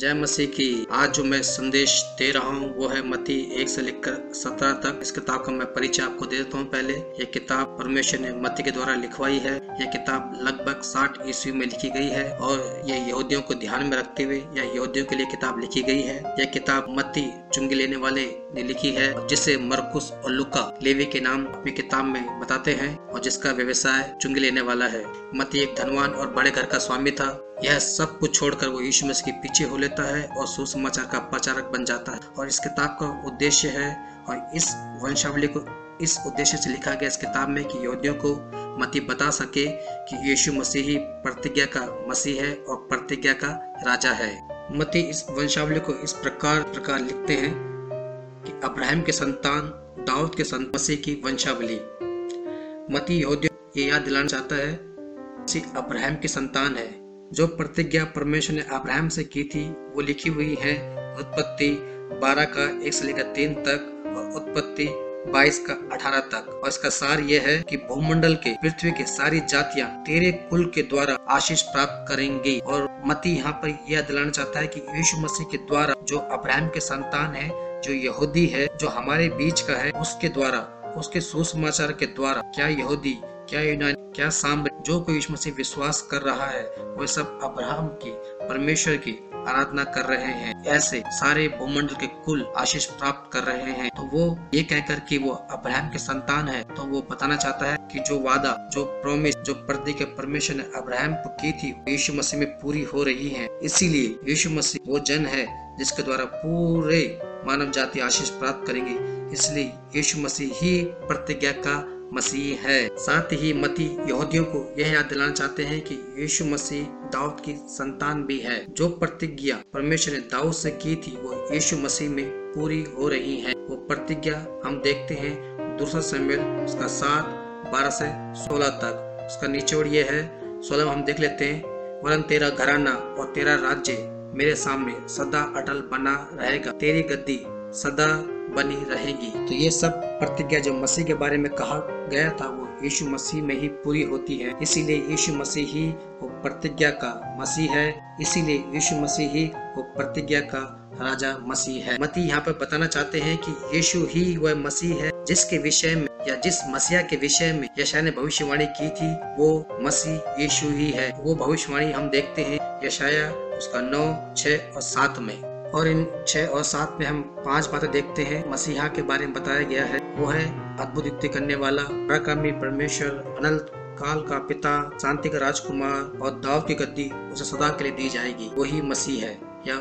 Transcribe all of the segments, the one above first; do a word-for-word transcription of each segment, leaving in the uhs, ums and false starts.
जय मसीह की। आज जो मैं संदेश दे रहा हूँ वो है मत्ती एक से लेकर सत्रह तक। इस किताब का मैं परिचय आपको दे देता हूँ। पहले ये किताब परमेश्वर ने मत्ती के द्वारा लिखवाई है। ये किताब लगभग साठ ईस्वी में लिखी गई है और ये यहूदियों को ध्यान में रखते हुए या यहूदियों के लिए किताब लिखी गई है। यह किताब मत्ती चुंगी लेने वाले ने लिखी है, जिसे मरकुस और लुका लेवी के नाम अपनी किताब में बताते हैं और जिसका व्यवसाय चुंगी लेने वाला है। मत्ती एक धनवान और बड़े घर का स्वामी था। यह सब कुछ छोड़कर वो यीशु मसीह के पीछे हो लेता है और सुसमाचार का प्रचारक बन जाता है। और इस किताब का उद्देश्य है और इस वंशावली को इस उद्देश्य से लिखा गया इस किताब में कि यहूदियों को मत्ती बता सके कि यीशु मसीह ही प्रतिज्ञा का मसीह है और प्रतिज्ञा का राजा है। मत्ती इस वंशावली को इस प्रकार प्रकार लिखते हैं कि अब्राहम के संतान दाऊद के संत मसीह की वंशावली। मत्ती यहूदियों को याद दिलाना चाहता है मसीह अब्राहम की संतान है। जो प्रतिज्ञा परमेश्वर ने अब्राहम से की थी वो लिखी हुई है उत्पत्ति बारह का एक से लेकर तीन तक और उत्पत्ति बाईस का अठारह तक। और इसका सार यह है कि भूमंडल के पृथ्वी के सारी जातियां तेरे कुल के द्वारा आशीष प्राप्त करेंगी। और मत्ती यहाँ पर यह दिलाना चाहता है कि यीशु मसीह के द्वारा जो अब्राहम के संतान है, जो यहूदी है, जो हमारे बीच का है, उसके द्वारा, उसके सुसमाचार के द्वारा क्या यहूदी क्या यूनानी क्या साम्राज्य जो कोई यीशु मसीह विश्वास कर रहा है वह सब अब्राहम की परमेश्वर की आराधना कर रहे हैं। ऐसे सारे भूमंडल के कुल आशीष प्राप्त कर रहे हैं। तो वो ये कहकर कि वो अब्राहम के संतान है, तो वो बताना चाहता है कि जो वादा, जो प्रॉमिस, जो प्रतिज्ञा परमेश्वर ने अब्राहम को की थी यीशु मसीह में पूरी हो रही है। इसीलिए यीशु मसीह वो जन है जिसके द्वारा पूरे मानव जाति आशीष प्राप्त करेंगे। इसलिए यीशु मसीह ही प्रतिज्ञा का मसीह है। साथ ही मत्ती यहूदियों को यह याद दिलाना चाहते हैं कि यीशु मसीह दाऊद की संतान भी है। जो प्रतिज्ञा परमेश्वर ने दाऊद से की थी वो यीशु मसीह में पूरी हो रही है। वो प्रतिज्ञा हम देखते हैं दूसरा शमूएल उसका सात बारह से सोलह तक। उसका निचोड़ ये है, सोलह हम देख लेते हैं, वरन तेरा घराना और तेरा राज्य मेरे सामने सदा अटल बना रहेगा, तेरी गद्दी सदा बनी रहेगी। तो ये सब प्रतिज्ञा जो मसीह के बारे में कहा गया था वो यीशु मसीह में ही पूरी होती है। इसीलिए यीशु मसीह ही वो प्रतिज्ञा का मसीह है। इसीलिए यीशु मसीह ही वो प्रतिज्ञा का राजा मसीह है। मत्ती यहाँ पर बताना चाहते हैं कि यीशु ही वह मसीह है जिसके विषय में या जिस मसीहा के विषय में यशायाह ने भविष्यवाणी की थी वो मसीह यीशु ही है। वो भविष्यवाणी हम देखते हैं यशायाह उसका नौ छह और सात में। और इन छह और सात में हम पांच बातें देखते हैं मसीहा के बारे में बताया गया है। वो है अद्भुत युक्ति करने वाला, पराक्रमी परमेश्वर, अनंत काल का पिता, शांति का राजकुमार, और दाऊद की गद्दी उसे सदा के लिए दी जाएगी। वही मसीह है या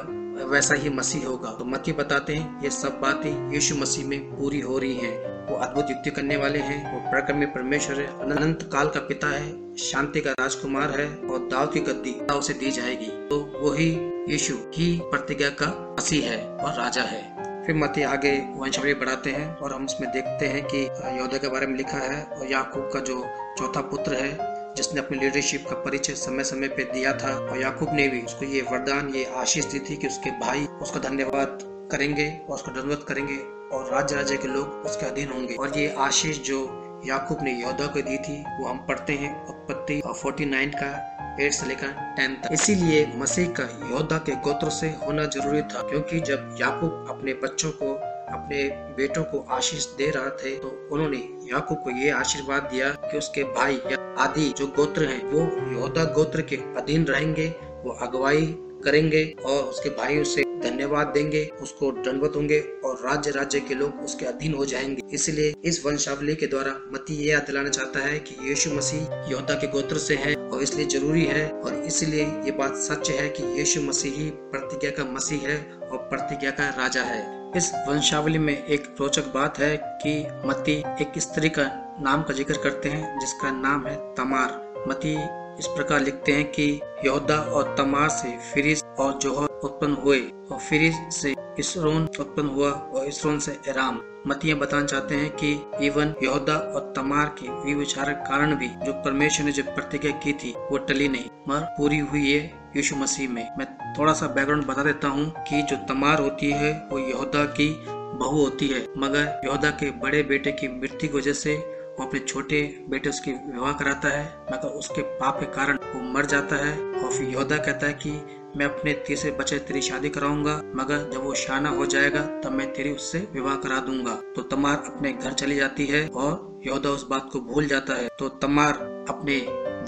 वैसा ही मसीह होगा। तो मत्ती बताते हैं ये सब बातें यीशु मसीह में पूरी हो रही है। वो अद्भुत युक्ति करने वाले हैं, वो पराक्रमी परमेश्वर है, अनंत काल का पिता है, शांति का राजकुमार है, और दाऊद की गद्दी उसे दी जाएगी। तो वही यीशु ही प्रतिज्ञा का मसीह है और राजा है। फिर मत्ती आगे वंशावली बढ़ाते हैं और हम इसमें देखते हैं कि योद्धा के बारे में लिखा है और याकूब का जो चौथा पुत्र है जिसने अपनी लीडरशिप का परिचय समय समय पे दिया था। और याकूब ने भी उसको ये वरदान, ये आशीष दी थी कि उसके भाई उसका धन्यवाद करेंगे और उसको दंडवत करेंगे और राज्य राज्य के लोग उसके अधीन होंगे। और ये आशीष जो याकूब ने योद्धा को दी थी वो हम पढ़ते हैं उत्पत्ति उनचास का आठ से लेकर दस तक। इसीलिए मसीह का योद्धा के गोत्र से होना जरूरी था, क्योंकि जब याकूब अपने बच्चों को, अपने बेटों को आशीष दे रहा थे तो उन्होंने याकूब को ये आशीर्वाद दिया कि उसके भाई या आदि जो गोत्र हैं वो योद्धा गोत्र के अधीन रहेंगे, वो अगुवाई करेंगे और उसके भाई उसे धन्यवाद देंगे, उसको दंडवत होंगे और राज्य राज्य के लोग उसके अधीन हो जाएंगे। इसलिए इस वंशावली के द्वारा मत्ती ये याद दिलाना चाहता है कि यीशु मसीह योद्धा के गोत्र से है और इसलिए जरूरी है। और इसलिए ये बात सच है कि यीशु मसीह ही प्रतिज्ञा का मसीह है और प्रतिज्ञा का राजा है। इस वंशावली में एक रोचक बात है कि मत्ती एक स्त्री का नाम का जिक्र करते हैं जिसका नाम है तमार। मत्ती इस प्रकार लिखते हैं कि योद्धा और तमार से फिरिस और जोहर उत्पन्न हुए और फिरिस से इसरोन उत्पन्न हुआ और इसरोन से इराम। मत्ती बताना चाहते हैं कि इवन योद्धा और तमार के विविचारक कारण भी जो परमेश्वर ने जो प्रतिज्ञा की थी वो टली नहीं मगर पूरी हुई है यीशु मसीह में। मैं थोड़ा सा बैकग्राउंड बता देता हूँ कि जो तमार होती है वो योद्धा की बहू होती है, मगर योद्धा के बड़े बेटे की मृत्यु की वजह से वो अपने छोटे बेटे उसकी विवाह कराता है, मगर उसके पाप के कारण वो मर जाता है। और फिर योद्धा कहता है कि मैं अपने तीर से बचे तेरी शादी कराऊंगा, मगर जब वो शाना हो जाएगा तब मैं तेरी उससे विवाह करा दूंगा। तो तमार अपने घर चली जाती है और योद्धा उस बात को भूल जाता है। तो तमार अपने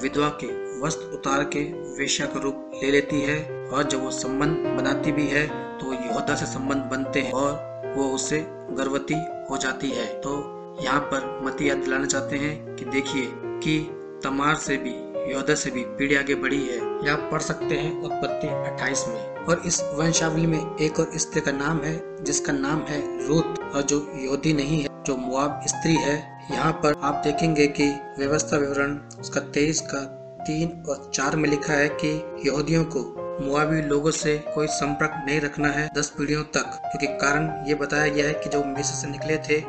विधवा के वस्त्र उतार के वेश्या का रूप ले लेती है और जब वो संबंध बनाती भी है तो योद्धा से संबंध बनते हैं और वो उससे गर्भवती हो जाती है। तो यहाँ पर मत्ती याद दिलाना चाहते हैं कि देखिए कि तमार से भी योद्धा से भी पीढ़ी आगे बढ़ी है। या आप पढ़ सकते हैं उत्पत्ति अट्ठाईस में। और इस वंशावली में एक और स्त्री का नाम है जिसका नाम है रूत, और जो यहूदी नहीं है, जो मोआब स्त्री है। यहाँ पर आप देखेंगे कि व्यवस्था विवरण उसका तेईस का तीन और चार में लिखा है कि यहूदियों को मोआबी लोगों से कोई संपर्क नहीं रखना है दस पीढ़ियों तक, क्योंकि कारण ये बताया गया है कि जो मिस्र से निकले थे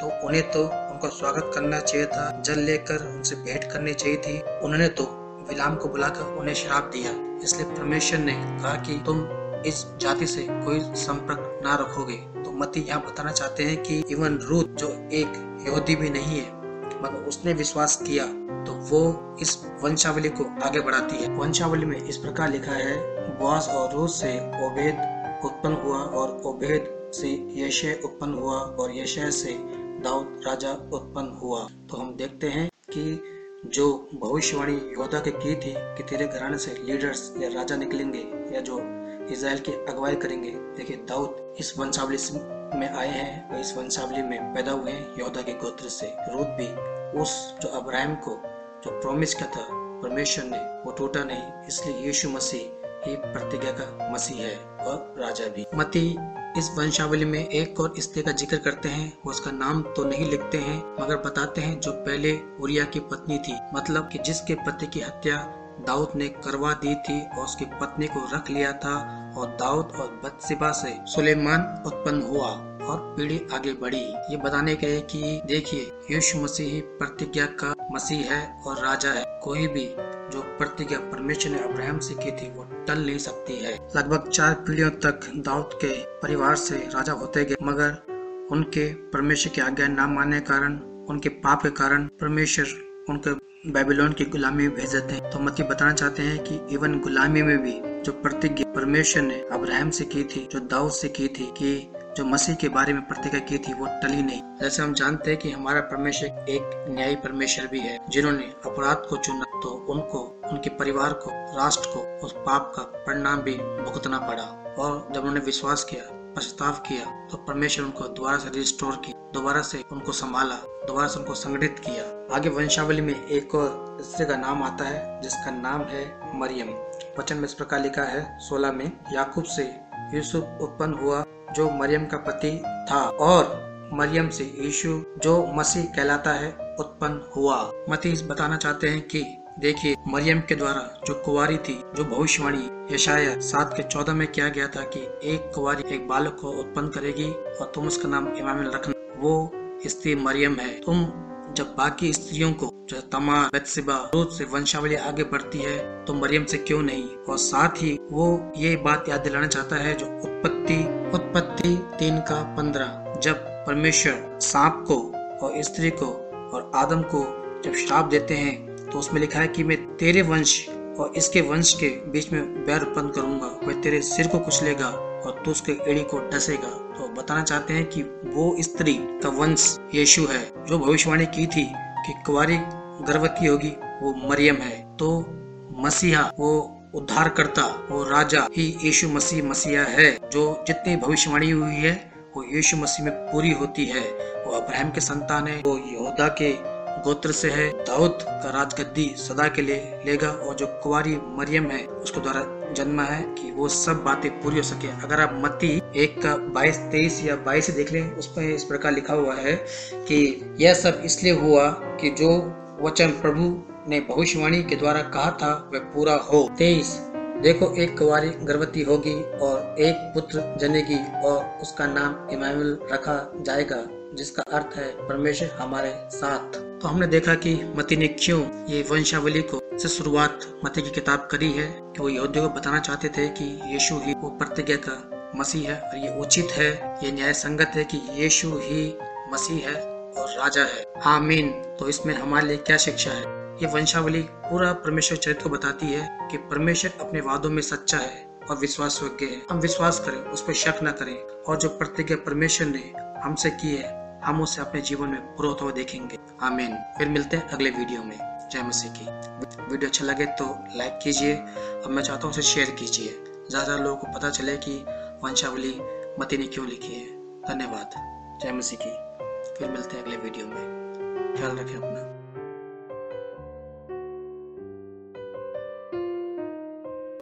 तो उन्हें तो उनका स्वागत करना चाहिए था, जल लेकर उनसे भेंट करनी चाहिए थी, उन्होंने तो बिलाम को बुलाकर उन्हें श्राप दिया। इसलिए परमेश्वर ने कहा कि तुम इस जाति से कोई संपर्क ना रखोगे। तो मत्ती यहाँ बताना चाहते हैं कि इवन रूत जो एक यहूदी भी नहीं है मगर उसने विश्वास किया, तो वो इस वंशावली को आगे बढ़ाती है। वंशावली में इस प्रकार लिखा है, बॉस और रूत से ओबेद उत्पन्न हुआ और ओबेद से यशय उत्पन्न हुआ और यशय से दाऊद राजा उत्पन्न हुआ। तो हम देखते हैं कि जो भविष्यवाणी योद्धा के की थी कि तेरे घराने से लीडर्स या राजा निकलेंगे या जो इजराइल की अगुवाई करेंगे, देखिए दाऊद इस वंशावली में आए हैं और इस वंशावली में पैदा हुए हैं योद्धा के गोत्र से। रूत भी उस जो अब्राहम को जो प्रॉमिस किया था परमेश्वर ने, वो टूटा नहीं, इसलिए यीशु मसीह ही प्रतिज्ञा का मसीह है और राजा भी। मत्ती इस वंशावली में एक और स्त्री का जिक्र करते हैं, वो उसका नाम तो नहीं लिखते हैं मगर बताते हैं जो पहले उरिया की पत्नी थी, मतलब कि जिसके पति की हत्या दाऊद ने करवा दी थी और उसकी पत्नी को रख लिया था और दाऊद और बत्सिबा से सुलेमान उत्पन्न हुआ और पीढ़ी आगे बढ़ी। ये बताने के लिए कि देखिए यीशु मसीह प्रतिज्ञा का मसीह है और राजा है। कोई भी जो प्रतिज्ञा परमेश्वर ने अब्राहम से की थी वो टल नहीं सकती है। लगभग चार पीढ़ियों तक दाऊद के परिवार से राजा होते गए, मगर उनके परमेश्वर की आज्ञा न मानने के कारण, उनके पाप के कारण परमेश्वर उनके बेबीलोन की गुलामी में भेज देते हैं। तो मत्ती बताना चाहते हैं कि इवन गुलामी में भी जो प्रतिज्ञा परमेश्वर ने अब्राहम से की थी, जो दाऊद से की थी, कि जो मसीह के बारे में प्रतिज्ञा की थी वो टली नहीं। जैसे हम जानते हैं कि हमारा परमेश्वर एक न्यायी परमेश्वर भी है, जिन्होंने अपराध को चुना तो उनको, उनके परिवार को, राष्ट्र को उस पाप का परिणाम भी भुगतना पड़ा। और जब उन्होंने विश्वास किया, पछताव किया, तो परमेश्वर उनको दोबारा से रिस्टोर किया, दोबारा से उनको संभाला, दोबारा से उनको संगठित किया। आगे वंशावली में एक और स्त्री का नाम आता है जिसका नाम है मरियम। वचन में इस प्रकार लिखा है सोलह में, याकूब से यूसुफ उत्पन्न हुआ जो मरियम का पति था और मरियम से यीशु जो मसीह कहलाता है उत्पन्न हुआ। मत्ती बताना चाहते हैं कि देखिए मरियम के द्वारा जो कुंवारी थी, जो भविष्यवाणी यशायाह सात के चौदह में किया गया था कि एक कुंवारी एक बालक को उत्पन्न करेगी और तुम उसका नाम इम्मानुएल रखना, वो स्त्री मरियम है। तुम जब बाकी स्त्रियों को जो तमार, बत्सिबा, रूत से वंशावली आगे बढ़ती है तो मरियम से क्यों नहीं? और साथ ही वो ये बात याद दिलाना चाहता है जो उत्पत्ति उत्पत्ति तीन का पंद्रह, जब परमेश्वर सांप को और स्त्री को और आदम को जब श्राप देते हैं तो उसमें लिखा है कि मैं तेरे वंश और इसके वंश के बीच में बैर उत्पन्न करूंगा, वह तेरे सिर को कुचलेगा और तू उसके एड़ी को डसेगा। तो बताना चाहते हैं कि वो स्त्री का वंश यीशु है, जो भविष्यवाणी की थी कि कुंवारी गर्भवती होगी, वो मरियम है। तो मसीहा, वो उद्धारकर्ता, वो राजा ही यीशु मसीह मसीहा है। जो जितनी भविष्यवाणी हुई है वो यीशु मसीह में पूरी होती है। वो अब्राहम के संतान है, वो यहूदा के गोत्र से है, दाऊद का राजगद्दी सदा के लिए लेगा, और जो कुंवारी मरियम है उसको द्वारा जन्मा है कि वो सब बातें पूरी हो सके। अगर आप मत्ती एक का बाईस तेईस या बाईस देख लें, उसमें इस प्रकार लिखा हुआ है कि यह सब इसलिए हुआ कि जो वचन प्रभु ने भविष्यवाणी के द्वारा कहा था वह पूरा हो। तेईस, देखो एक कुंवारी गर्भवती होगी और एक पुत्र जनेगी और उसका नाम इम्मानुएल रखा जाएगा, जिसका अर्थ है परमेश्वर हमारे साथ। तो हमने देखा कि मत्ती ने क्यों ये वंशावली को से शुरुआत मत्ती की किताब करी है कि वो यहूदियों को बताना चाहते थे कि यीशु ही वो प्रतिज्ञा का मसीह है और ये उचित है, ये न्याय संगत है कि यीशु ही मसीह है और राजा है। आमीन। तो इसमें हमारे लिए क्या शिक्षा है? ये वंशावली पूरा परमेश्वर चरित्र को बताती है कि परमेश्वर अपने वादों में सच्चा है, और विश्वास योग्य है। हम विश्वास करें, उस पर शक न करें, और जो प्रतिज्ञा परमेश्वर ने हमसे की है हम उसे अपने जीवन में पूरा होता हुआ देखेंगे। आमीन। फिर मिलते हैं अगले वीडियो में। जय मसीह की। वीडियो अच्छा लगे तो लाइक कीजिए और मैं चाहता हूँ उसे शेयर कीजिए, ज़्यादा लोगों को पता चले कि वंशावली मत्ती ने क्यों लिखी है। धन्यवाद। जय मसीह की। फिर मिलते हैं अगले वीडियो में। ख्याल रखें अपना।